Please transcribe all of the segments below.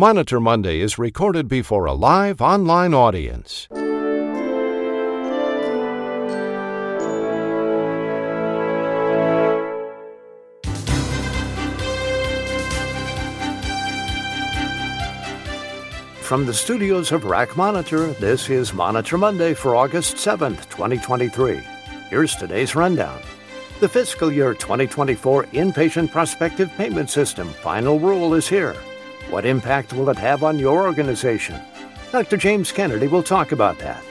Monitor Monday is recorded before a live online audience. From the studios of RAC Monitor, this is Monitor Monday for August 7th, 2023. Here's today's rundown. The fiscal year 2024 Inpatient Prospective Payment System final rule is here. What impact will it have on your organization? Dr. James Kennedy will talk about that.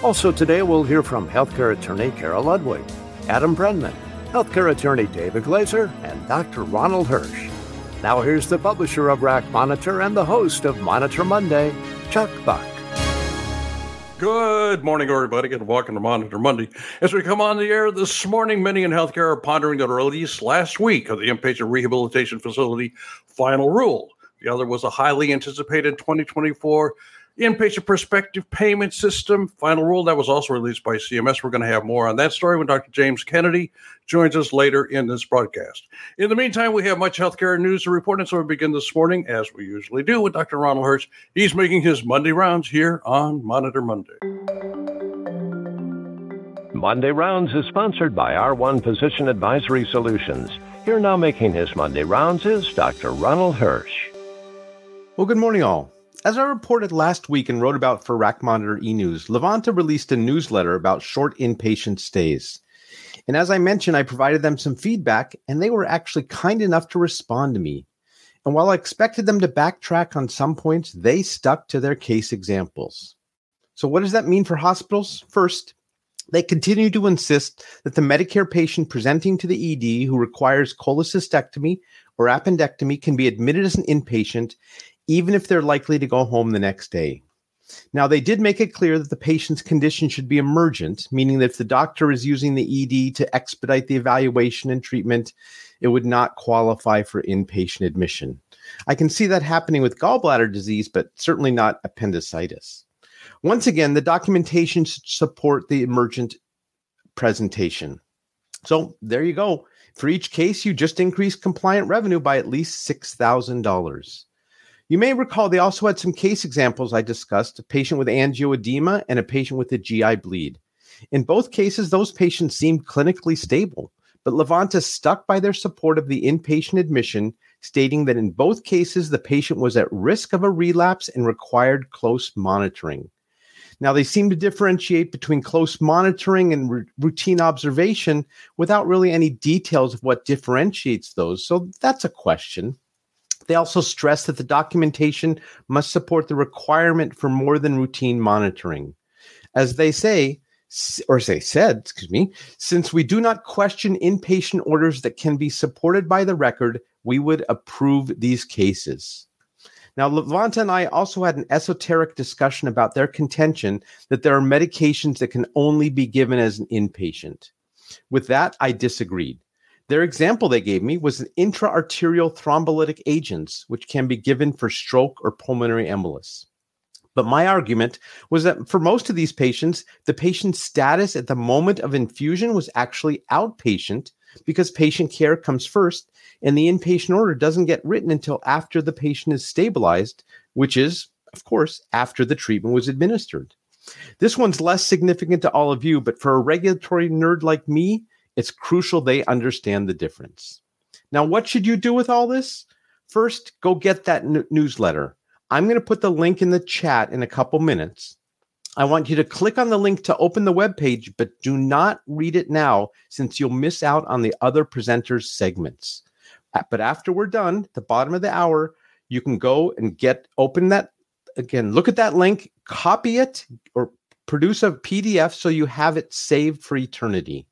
Also today, we'll hear from healthcare attorney Cara Ludwig, Adam Brenman, healthcare attorney David Glaser, and Dr. Ronald Hirsch. Now here's the publisher of RAC Monitor and the host of Monitor Monday, Chuck Buck. Good morning, everybody, and welcome to Monitor Monday. As we come on the air this morning, many in healthcare are pondering the release last week of the Inpatient Rehabilitation Facility final rule. The other was a highly anticipated 2024 Inpatient Prospective Payment System final rule that was also released by CMS. We're going to have more on that story when Dr. James Kennedy joins us later in this broadcast. In the meantime, we have much healthcare news to report, and so we begin this morning, as we usually do, with Dr. Ronald Hirsch. He's making his Monday rounds here on Monitor Monday. Monday Rounds is sponsored by R1 Physician Advisory Solutions. Here now making his Monday rounds is Dr. Ronald Hirsch. Well, good morning, all. As I reported last week and wrote about for RACmonitor E-News, Levanta released a newsletter about short inpatient stays. And as I mentioned, I provided them some feedback, and they were actually kind enough to respond to me. And while I expected them to backtrack on some points, they stuck to their case examples. So what does that mean for hospitals? First, they continue to insist that the Medicare patient presenting to the ED who requires cholecystectomy or appendectomy can be admitted as an inpatient even if they're likely to go home the next day. Now, they did make it clear that the patient's condition should be emergent, meaning that if the doctor is using the ED to expedite the evaluation and treatment, it would not qualify for inpatient admission. I can see that happening with gallbladder disease, but certainly not appendicitis. Once again, the documentation should support the emergent presentation. So there you go. For each case, you just increase compliant revenue by at least $6,000. You may recall they also had some case examples I discussed, a patient with angioedema and a patient with a GI bleed. In both cases, those patients seemed clinically stable, but Levanta stuck by their support of the inpatient admission, stating that in both cases, the patient was at risk of a relapse and required close monitoring. Now, they seem to differentiate between close monitoring and routine observation without really any details of what differentiates those, so that's a question. They also stress that the documentation must support the requirement for more than routine monitoring. As they say, since we do not question inpatient orders that can be supported by the record, we would approve these cases. Now, Levanta and I also had an esoteric discussion about their contention that there are medications that can only be given as an inpatient. With that, I disagreed. Their example they gave me was an intra-arterial thrombolytic agents, which can be given for stroke or pulmonary embolus. But my argument was that for most of these patients, the patient's status at the moment of infusion was actually outpatient because patient care comes first, and the inpatient order doesn't get written until after the patient is stabilized, which is, of course, after the treatment was administered. This one's less significant to all of you, but for a regulatory nerd like me, it's crucial they understand the difference. Now, what should you do with all this? First, go get that newsletter. I'm going to put the link in the chat in a couple minutes. I want you to click on the link to open the webpage, but do not read it now since you'll miss out on the other presenters' segments. But after we're done, at the bottom of the hour, you can go and open that, again, look at that link, copy it, or produce a PDF so you have it saved for eternity.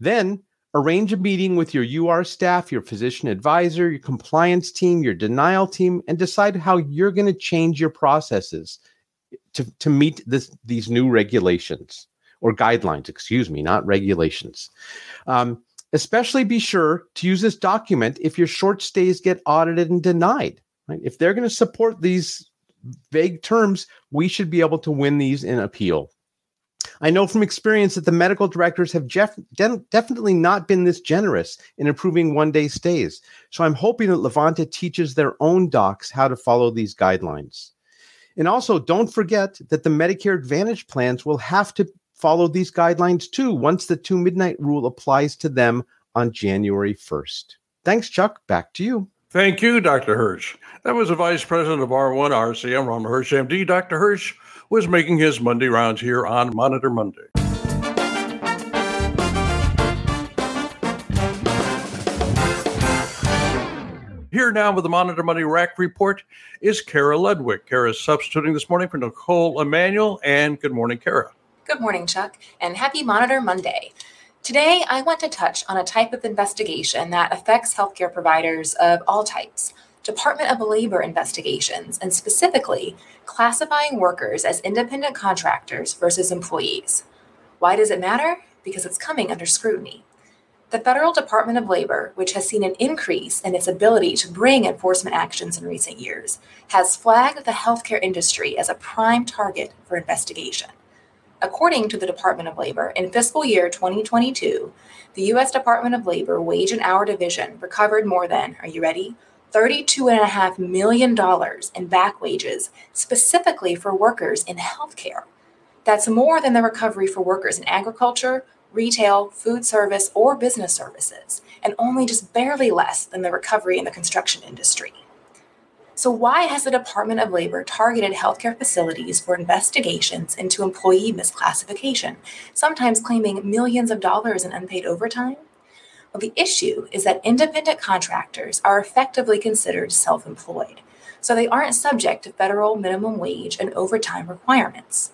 Then arrange a meeting with your UR staff, your physician advisor, your compliance team, your denial team, and decide how you're going to change your processes to meet these new regulations or guidelines, not regulations. Especially be sure to use this document if your short stays get audited and denied. Right? If they're going to support these vague terms, we should be able to win these in appeal. I know from experience that the medical directors have definitely not been this generous in approving one-day stays, so I'm hoping that Levanta teaches their own docs how to follow these guidelines. And also, don't forget that the Medicare Advantage plans will have to follow these guidelines too once the 2 midnight rule applies to them on January 1st. Thanks, Chuck. Back to you. Thank you, Dr. Hirsch. That was the Vice President of R1 RCM, Ronald Hirsch, MD. Dr. Hirsch was making his Monday rounds here on Monitor Monday. Here now with the Monitor Monday RAC report is Cara Ludwig. Cara is substituting this morning for Knicole Emanuel. And good morning, Cara. Good morning, Chuck, and happy Monitor Monday. Today, I want to touch on a type of investigation that affects healthcare providers of all types, Department of Labor investigations, and specifically classifying workers as independent contractors versus employees. Why does it matter? Because it's coming under scrutiny. The Federal Department of Labor, which has seen an increase in its ability to bring enforcement actions in recent years, has flagged the healthcare industry as a prime target for investigation. According to the Department of Labor, in fiscal year 2022, the U.S. Department of Labor Wage and Hour Division recovered more than, are you ready, $32.5 million in back wages, specifically for workers in healthcare. That's more than the recovery for workers in agriculture, retail, food service, or business services, and only just barely less than the recovery in the construction industry. So why has the Department of Labor targeted healthcare facilities for investigations into employee misclassification, sometimes claiming millions of dollars in unpaid overtime? Well, the issue is that independent contractors are effectively considered self-employed, so they aren't subject to federal minimum wage and overtime requirements.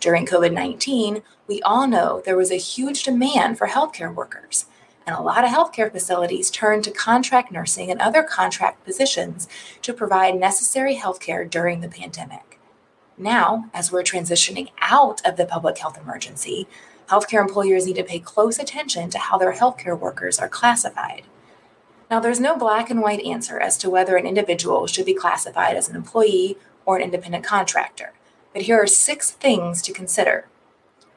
During COVID-19, we all know there was a huge demand for healthcare workers. And a lot of healthcare facilities turn to contract nursing and other contract positions to provide necessary healthcare during the pandemic. Now, as we're transitioning out of the public health emergency, healthcare employers need to pay close attention to how their healthcare workers are classified. Now, there's no black and white answer as to whether an individual should be classified as an employee or an independent contractor, but here are 6 things to consider.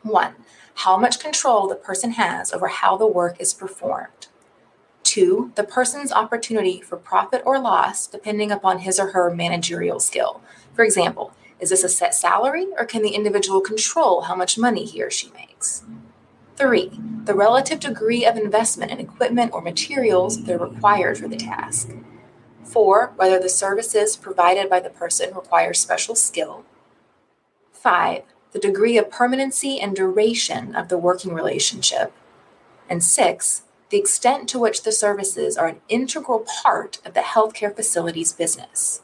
1. How much control the person has over how the work is performed. 2, the person's opportunity for profit or loss depending upon his or her managerial skill. For example, is this a set salary or can the individual control how much money he or she makes? 3, the relative degree of investment in equipment or materials that are required for the task. 4, whether the services provided by the person require special skill. 5, the degree of permanency and duration of the working relationship. And 6, the extent to which the services are an integral part of the healthcare facility's business.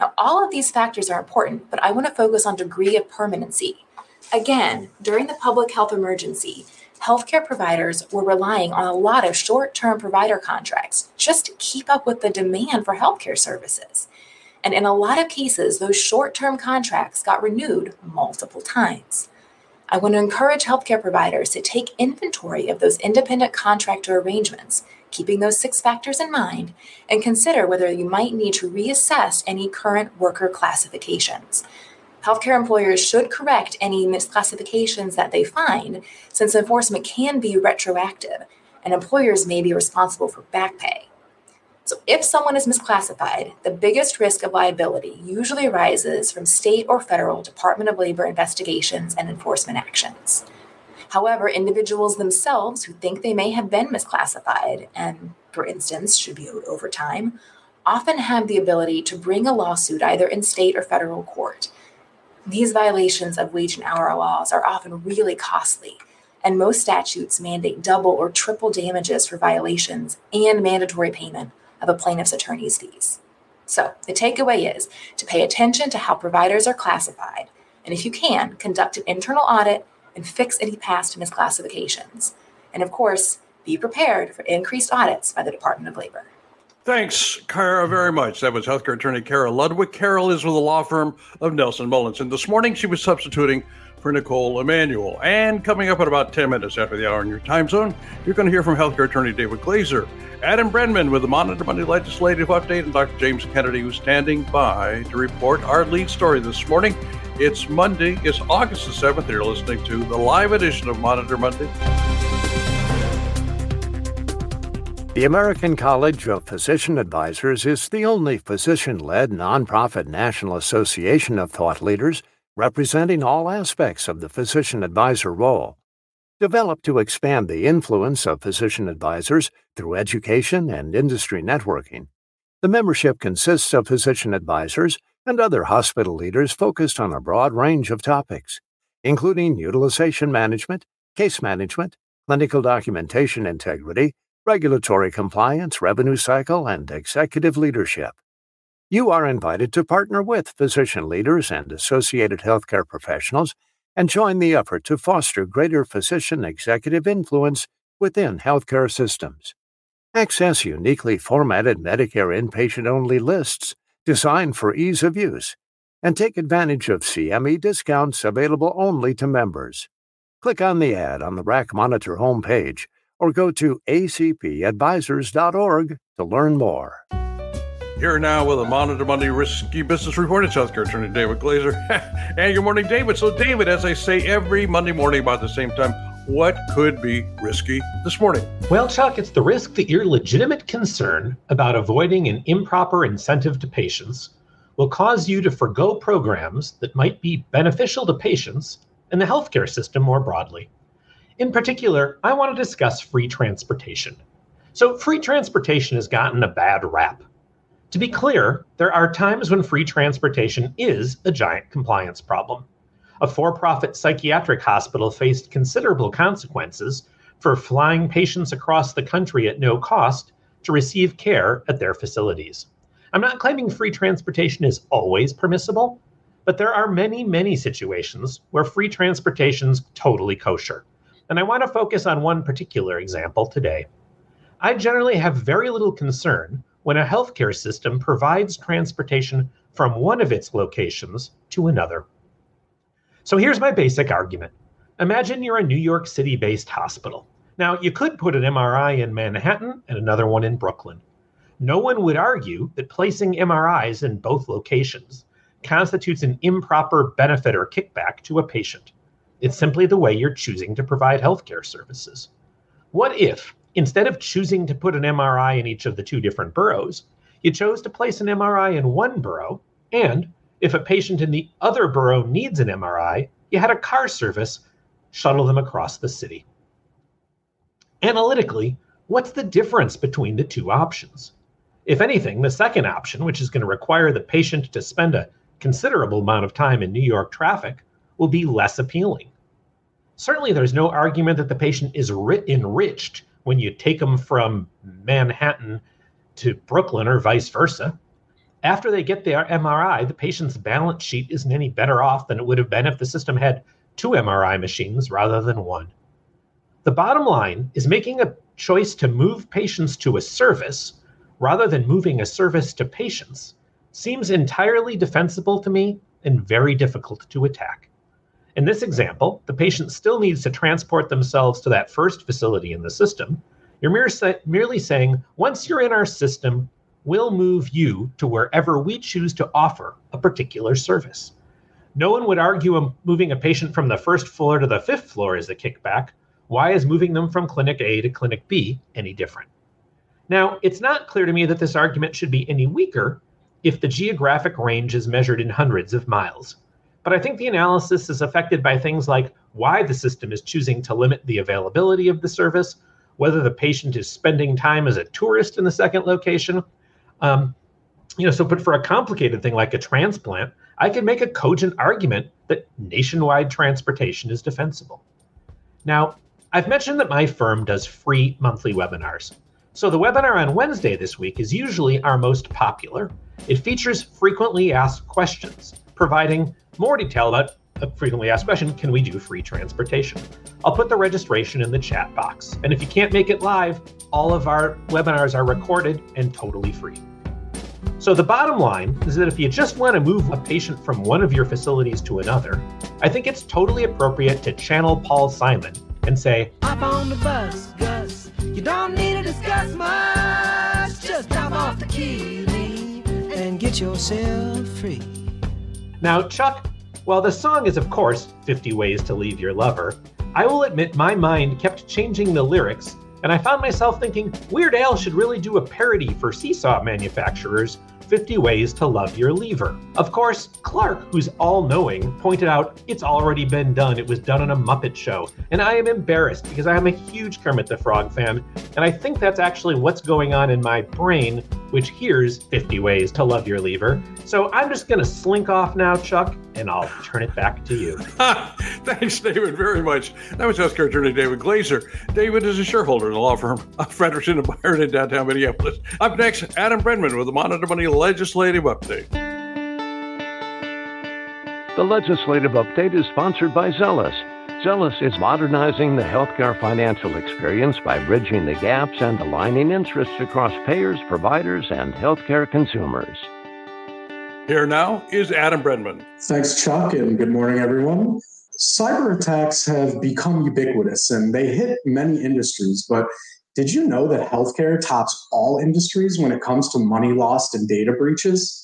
Now, all of these factors are important, but I want to focus on degree of permanency. Again, during the public health emergency, healthcare providers were relying on a lot of short-term provider contracts just to keep up with the demand for healthcare services. And in a lot of cases, those short-term contracts got renewed multiple times. I want to encourage healthcare providers to take inventory of those independent contractor arrangements, keeping those 6 factors in mind, and consider whether you might need to reassess any current worker classifications. Healthcare employers should correct any misclassifications that they find, since enforcement can be retroactive, and employers may be responsible for back pay. So if someone is misclassified, the biggest risk of liability usually arises from state or federal Department of Labor investigations and enforcement actions. However, individuals themselves who think they may have been misclassified and, for instance, should be owed overtime, often have the ability to bring a lawsuit either in state or federal court. These violations of wage and hour laws are often really costly, and most statutes mandate double or triple damages for violations and mandatory payment of a plaintiff's attorney's fees. So the takeaway is to pay attention to how providers are classified, and if you can, conduct an internal audit and fix any past misclassifications. And of course, be prepared for increased audits by the Department of Labor. Thanks, Cara, very much. That was healthcare attorney Cara Ludwig. Cara is with the law firm of Nelson Mullins, and this morning she was substituting for Knicole Emanuel. And coming up at about 10 minutes after the hour in your time zone, you're going to hear from healthcare attorney David Glaser, Adam Brenman with the Monitor Monday Legislative Update, and Dr. James Kennedy, who's standing by to report our lead story this morning. It's Monday, it's August the 7th, and you're listening to the live edition of Monitor Monday. The American College of Physician Advisors is the only physician-led nonprofit national association of thought leaders representing all aspects of the physician advisor role. Developed to expand the influence of physician advisors through education and industry networking, the membership consists of physician advisors and other hospital leaders focused on a broad range of topics, including utilization management, case management, clinical documentation integrity, regulatory compliance, revenue cycle, and executive leadership. You are invited to partner with physician leaders and associated healthcare professionals and join the effort to foster greater physician executive influence within healthcare systems. Access uniquely formatted Medicare inpatient-only lists designed for ease of use, and take advantage of CME discounts available only to members. Click on the ad on the RAC Monitor homepage or go to acpadvisors.org to learn more. Here now with a Monitor Monday Risky Business Report, it's healthcare attorney David Glaser. And good morning, David. So, David, as I say every Monday morning about the same time, what could be risky this morning? Well, Chuck, it's the risk that your legitimate concern about avoiding an improper incentive to patients will cause you to forgo programs that might be beneficial to patients and the healthcare system more broadly. In particular, I want to discuss free transportation. So free transportation has gotten a bad rap. To be clear, there are times when free transportation is a giant compliance problem. A for-profit psychiatric hospital faced considerable consequences for flying patients across the country at no cost to receive care at their facilities. I'm not claiming free transportation is always permissible, but there are many, many situations where free transportation's totally kosher. And I want to focus on one particular example today. I generally have very little concern when a healthcare system provides transportation from one of its locations to another. So here's my basic argument. Imagine you're a New York City-based hospital. Now, you could put an MRI in Manhattan and another one in Brooklyn. No one would argue that placing MRIs in both locations constitutes an improper benefit or kickback to a patient. It's simply the way you're choosing to provide healthcare services. What if, instead of choosing to put an MRI in each of the two different boroughs, you chose to place an MRI in one borough, and if a patient in the other borough needs an MRI, you had a car service shuttle them across the city? Analytically, what's the difference between the two options? If anything, the second option, which is going to require the patient to spend a considerable amount of time in New York traffic, will be less appealing. Certainly, there's no argument that the patient is enriched when you take them from Manhattan to Brooklyn or vice versa. After they get their MRI, the patient's balance sheet isn't any better off than it would have been if the system had two MRI machines rather than one. The bottom line is making a choice to move patients to a service rather than moving a service to patients seems entirely defensible to me and very difficult to attack. In this example, the patient still needs to transport themselves to that first facility in the system. You're merely saying, once you're in our system, we'll move you to wherever we choose to offer a particular service. No one would argue moving a patient from the first floor to the fifth floor is a kickback. Why is moving them from clinic A to clinic B any different? Now, it's not clear to me that this argument should be any weaker if the geographic range is measured in hundreds of miles. But I think the analysis is affected by things like why the system is choosing to limit the availability of the service, whether the patient is spending time as a tourist in the second location. But for a complicated thing like a transplant, I could make a cogent argument that nationwide transportation is defensible. Now, I've mentioned that my firm does free monthly webinars. So the webinar on Wednesday this week is usually our most popular. It features frequently asked questions, providing more detail about a frequently asked question, can we do free transportation? I'll put the registration in the chat box. And if you can't make it live, all of our webinars are recorded and totally free. So the bottom line is that if you just want to move a patient from one of your facilities to another, I think it's totally appropriate to channel Paul Simon and say, hop on the bus, Gus. You don't need to discuss much. Just drop off the key, leave, and get yourself free. Now, Chuck, while the song is, of course, 50 Ways to Leave Your Lover, I will admit my mind kept changing the lyrics, and I found myself thinking Weird Al should really do a parody for seesaw manufacturers, 50 Ways to Love Your Lever. Of course, Clark, who's all-knowing, pointed out it's already been done. It was done on a Muppet show. And I am embarrassed because I am a huge Kermit the Frog fan, and I think that's actually what's going on in my brain, which hears 50 Ways to Love Your Lever. So I'm just going to slink off now, Chuck, and I'll turn it back to you. Thanks, David, very much. That was Healthcare Attorney David Glaser. David is a shareholder in the law firm of Frederickson & Byron in downtown Minneapolis. Up next, Adam Brenman with the Monitor Money Legislative Update. The Legislative Update is sponsored by Zelis. Zelis is modernizing the healthcare financial experience by bridging the gaps and aligning interests across payers, providers, and healthcare consumers. Here now is Adam Brenman. Thanks, Chuck, and good morning, everyone. Cyber attacks have become ubiquitous, and they hit many industries. But did you know that healthcare tops all industries when it comes to money lost and data breaches?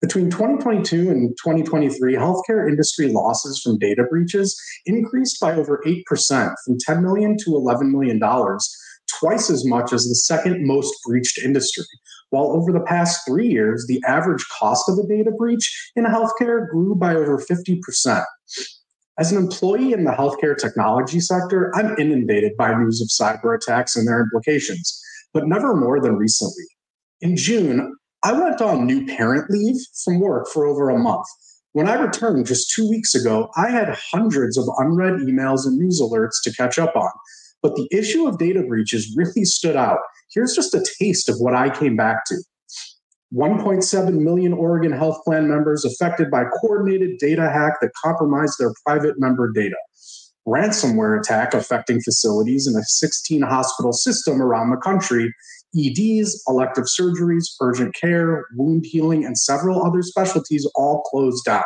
Between 2022 and 2023, healthcare industry losses from data breaches increased by over 8%, from $10 million to $11 million, twice as much as the second most breached industry. While over the past 3 years, the average cost of a data breach in healthcare grew by over 50%. As an employee in the healthcare technology sector, I'm inundated by news of cyber attacks and their implications, but never more than recently. In June, I went on new parent leave from work for over a month. When I returned just 2 weeks ago, I had hundreds of unread emails and news alerts to catch up on. But the issue of data breaches really stood out. Here's just a taste of what I came back to. 1.7 million Oregon health plan members affected by coordinated data hack that compromised their private member data. Ransomware attack affecting facilities in a 16-hospital system around the country. EDs, elective surgeries, urgent care, wound healing, and several other specialties all closed down.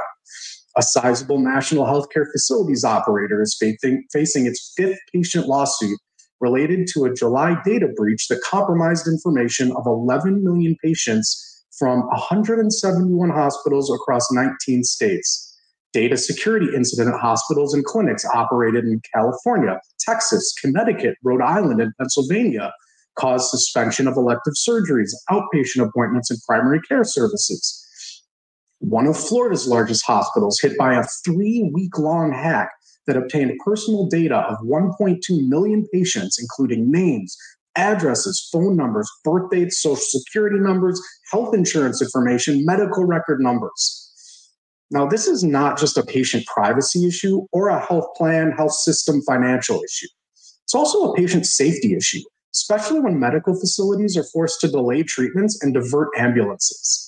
A sizable national healthcare facilities operator is facing its fifth patient lawsuit related to a July data breach that compromised information of 11 million patients from 171 hospitals across 19 states. Data security incident at hospitals and clinics operated in California, Texas, Connecticut, Rhode Island, and Pennsylvania caused suspension of elective surgeries, outpatient appointments, and primary care services. One of Florida's largest hospitals hit by a three-week-long hack that obtained personal data of 1.2 million patients, including names, addresses, phone numbers, birth dates, social security numbers, health insurance information, medical record numbers. Now, this is not just a patient privacy issue or a health plan, health system financial issue. It's also a patient safety issue, especially when medical facilities are forced to delay treatments and divert ambulances.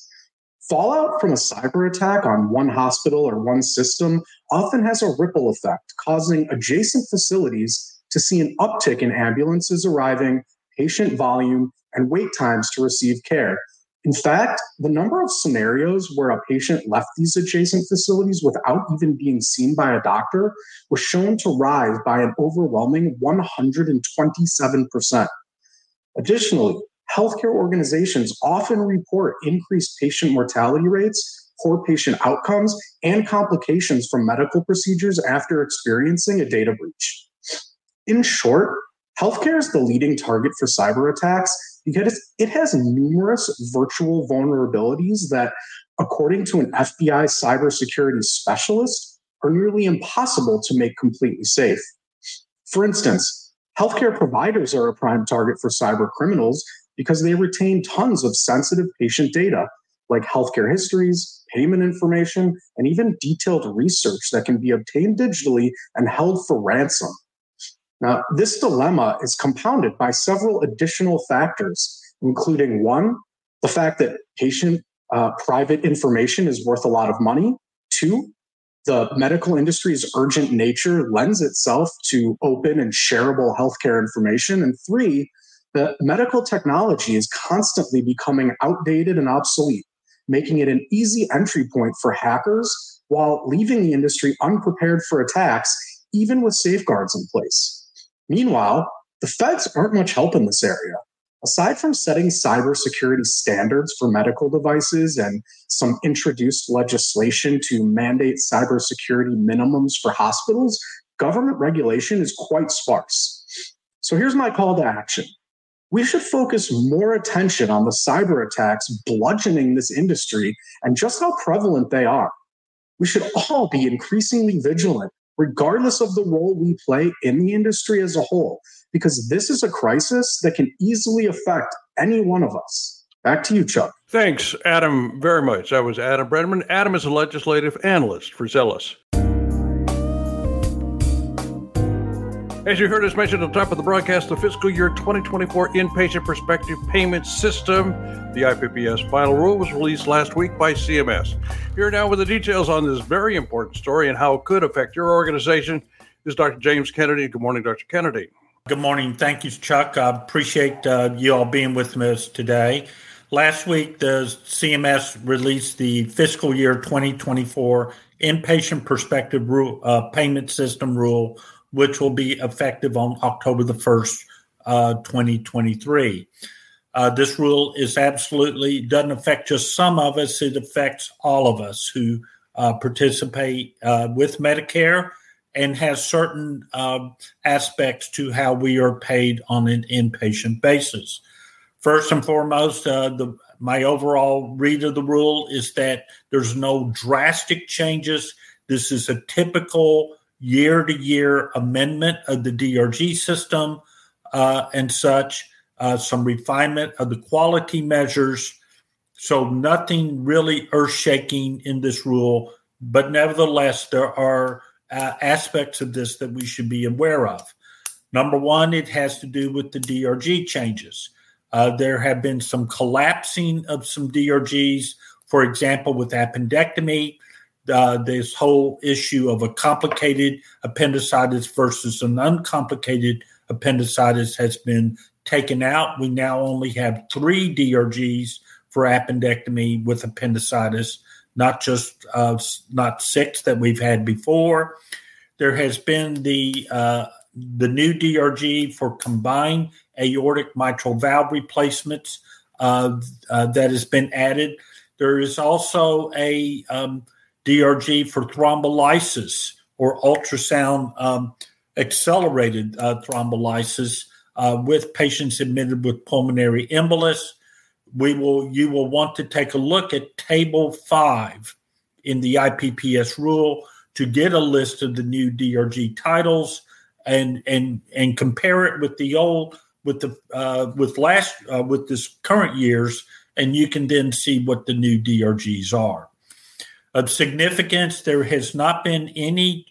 Fallout from a cyber attack on one hospital or one system often has a ripple effect, causing adjacent facilities to see an uptick in ambulances arriving, patient volume, and wait times to receive care. In fact, the number of scenarios where a patient left these adjacent facilities without even being seen by a doctor was shown to rise by an overwhelming 127%. Additionally, healthcare organizations often report increased patient mortality rates, poor patient outcomes, and complications from medical procedures after experiencing a data breach. In short, healthcare is the leading target for cyber attacks because it has numerous virtual vulnerabilities that, according to an FBI cybersecurity specialist, are nearly impossible to make completely safe. For instance, healthcare providers are a prime target for cyber criminals because they retain tons of sensitive patient data, like healthcare histories, payment information, and even detailed research that can be obtained digitally and held for ransom. Now, this dilemma is compounded by several additional factors, including one, the fact that patient private information is worth a lot of money. Two, the medical industry's urgent nature lends itself to open and shareable healthcare information. And three, the medical technology is constantly becoming outdated and obsolete, making it an easy entry point for hackers while leaving the industry unprepared for attacks, even with safeguards in place. Meanwhile, the feds aren't much help in this area. Aside from setting cybersecurity standards for medical devices and some introduced legislation to mandate cybersecurity minimums for hospitals, government regulation is quite sparse. So here's my call to action. We should focus more attention on the cyber attacks bludgeoning this industry and just how prevalent they are. We should all be increasingly vigilant, regardless of the role we play in the industry as a whole, because this is a crisis that can easily affect any one of us. Back to you, Chuck. Thanks, Adam, very much. That was Adam Brenman. Adam is a legislative analyst for Zelis. As you heard us mention at the top of the broadcast, the fiscal year 2024 Inpatient Prospective Payment System, the IPPS final rule, was released last week by CMS. Here now with the details on this very important story and how it could affect your organization is Dr. James Kennedy. Good morning, Dr. Kennedy. Good morning. Thank you, Chuck. I appreciate you all being with us today. Last week, the CMS released the fiscal year 2024 Inpatient Prospective Payment System rule, which will be effective on October the 1st, 2023. This rule is absolutely doesn't affect just some of us. It affects all of us who participate with Medicare and has certain aspects to how we are paid on an inpatient basis. First and foremost, my overall read of the rule is that there's no drastic changes. This is a typical year-to-year amendment of the DRG system and such, some refinement of the quality measures. So nothing really earth-shaking in this rule, but nevertheless, there are aspects of this that we should be aware of. Number one, it has to do with the DRG changes. There have been some collapsing of some DRGs, for example, with appendectomy. This whole issue of a complicated appendicitis versus an uncomplicated appendicitis has been taken out. We now only have 3 DRGs for appendectomy with appendicitis, not 6 that we've had before. There has been the new DRG for combined aortic mitral valve replacements that has been added. There is also a DRG for thrombolysis or ultrasound accelerated thrombolysis with patients admitted with pulmonary embolus. You will want to take a look at Table 5 in the IPPS rule to get a list of the new DRG titles and compare it with the old with this current year's, and you can then see what the new DRGs are. Of significance, there has not been any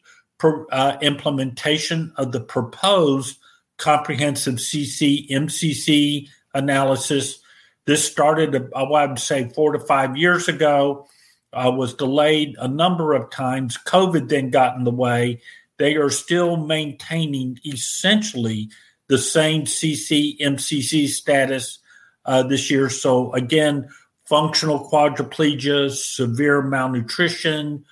implementation of the proposed comprehensive CC-MCC analysis. This started, I would say, 4 to 5 years ago, was delayed a number of times. COVID then got in the way. They are still maintaining essentially the same CC-MCC status this year. So again, functional quadriplegia, severe malnutrition,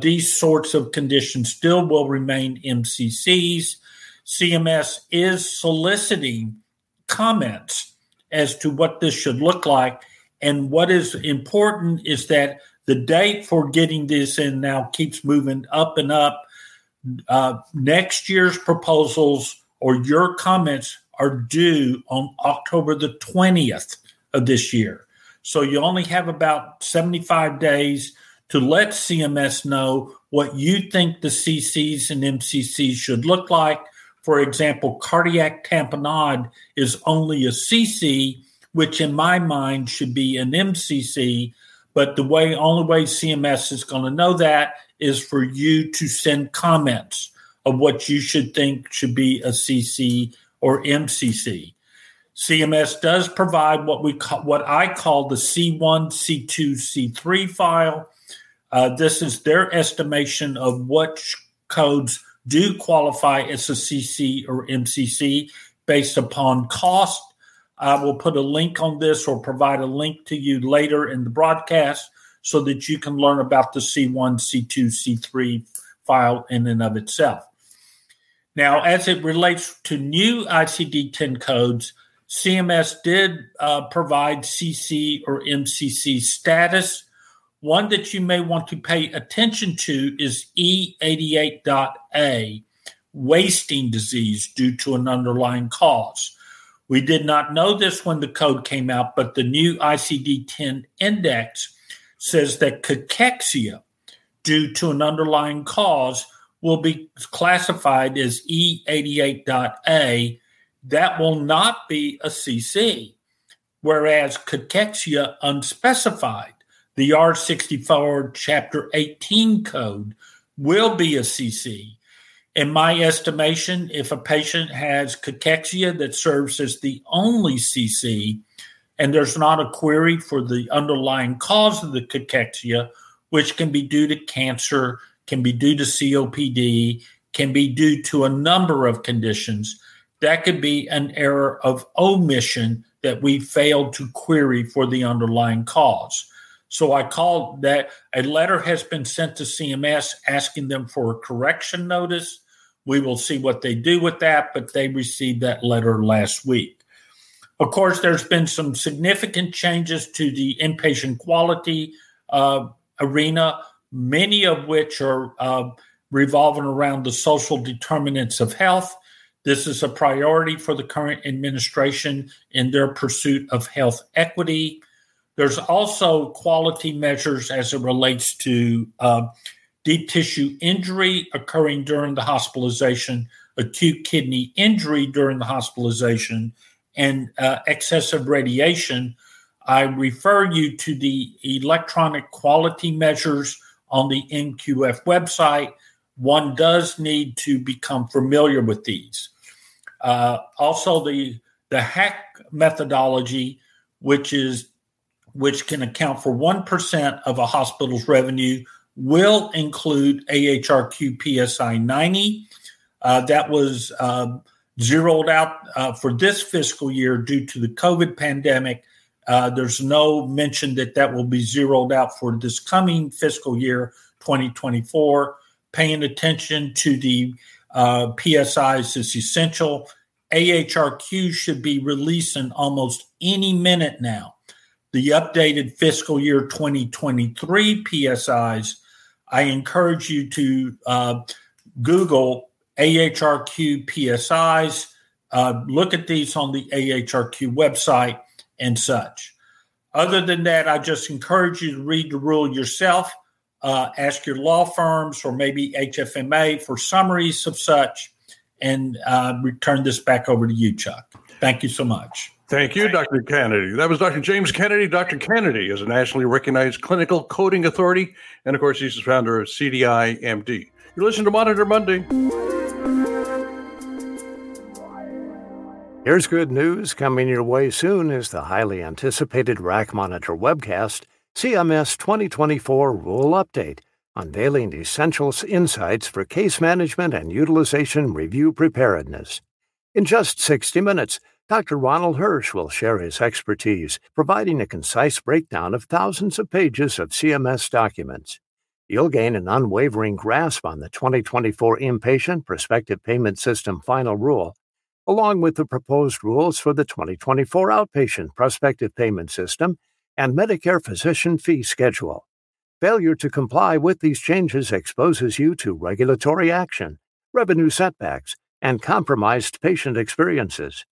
these sorts of conditions still will remain MCCs. CMS is soliciting comments as to what this should look like. And what is important is that the date for getting this in now keeps moving up and up. Next year's proposals or your comments are due on October the 20th of this year. So you only have about 75 days to let CMS know what you think the CCs and MCCs should look like. For example, cardiac tamponade is only a CC, which in my mind should be an MCC. But the only way CMS is going to know that is for you to send comments of what you should think should be a CC or MCC. CMS does provide what I call the C1, C2, C3 file. This is their estimation of what codes do qualify as a CC or MCC based upon cost. I will put a link on this or provide a link to you later in the broadcast so that you can learn about the C1, C2, C3 file in and of itself. Now, as it relates to new ICD-10 codes, CMS did provide CC or MCC status. One that you may want to pay attention to is E88.A, wasting disease due to an underlying cause. We did not know this when the code came out, but the new ICD-10 index says that cachexia due to an underlying cause will be classified as E88.A. That will not be a CC, whereas cachexia unspecified, the R64 Chapter 18 code, will be a CC. In my estimation, if a patient has cachexia that serves as the only CC, and there's not a query for the underlying cause of the cachexia, which can be due to cancer, can be due to COPD, can be due to a number of conditions, that could be an error of omission that we failed to query for the underlying cause. So I called that. A letter has been sent to CMS asking them for a correction notice. We will see what they do with that, but they received that letter last week. Of course, there's been some significant changes to the inpatient quality arena, many of which are revolving around the social determinants of health. This is a priority for the current administration in their pursuit of health equity. There's also quality measures as it relates to deep tissue injury occurring during the hospitalization, acute kidney injury during the hospitalization, and excessive radiation. I refer you to the electronic quality measures on the NQF website. One does need to become familiar with these. Also, the HAC methodology, which can account for 1% of a hospital's revenue, will include AHRQ PSI 90. That was zeroed out for this fiscal year due to the COVID pandemic. There's no mention that that will be zeroed out for this coming fiscal year, 2024. Paying attention to the PSIs is essential. AHRQ should be releasing almost any minute now. The updated fiscal year 2023 PSIs, I encourage you to Google AHRQ PSIs, look at these on the AHRQ website and such. Other than that, I just encourage you to read the rule yourself, ask your law firms or maybe HFMA for summaries of such, and return this back over to you, Chuck. Thank you so much. Thank you, Dr. Kennedy. That was Dr. James Kennedy. Dr. Kennedy is a nationally recognized clinical coding authority, and of course, he's the founder of CDI MD. You're listening to Monitor Monday. Here's good news coming your way soon is the highly anticipated RAC Monitor webcast, CMS 2024 Rule Update, unveiling essential insights for case management and utilization review preparedness. In just 60 minutes, Dr. Ronald Hirsch will share his expertise, providing a concise breakdown of thousands of pages of CMS documents. You'll gain an unwavering grasp on the 2024 Inpatient Prospective Payment System Final Rule, along with the proposed rules for the 2024 Outpatient Prospective Payment System and Medicare Physician Fee Schedule. Failure to comply with these changes exposes you to regulatory action, revenue setbacks, and compromised patient experiences.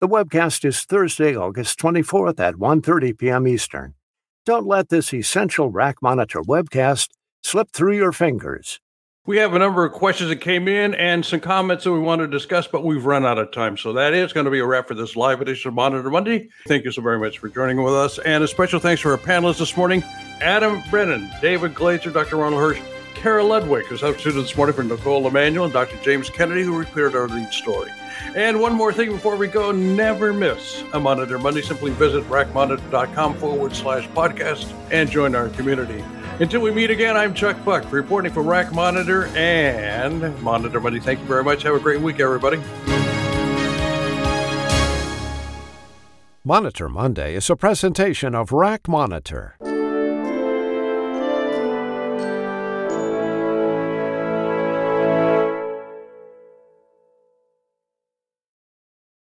The webcast is Thursday, August 24th at 1:30 p.m. Eastern. Don't let this essential RAC Monitor webcast slip through your fingers. We have a number of questions that came in and some comments that we want to discuss, but we've run out of time. So that is going to be a wrap for this live edition of Monitor Monday. Thank you so very much for joining with us. And a special thanks to our panelists this morning, Adam Brennan, David Glaser, Dr. Ronald Hirsch, Cara Ludwig, who substituted this morning for Knicole Emanuel, and Dr. James Kennedy, who appeared our lead story. And one more thing before we go, never miss a Monitor Monday. Simply visit racmonitor.com/podcast and join our community. Until we meet again, I'm Chuck Buck, reporting for RAC Monitor and Monitor Monday. Thank you very much. Have a great week, everybody. Monitor Monday is a presentation of RAC Monitor.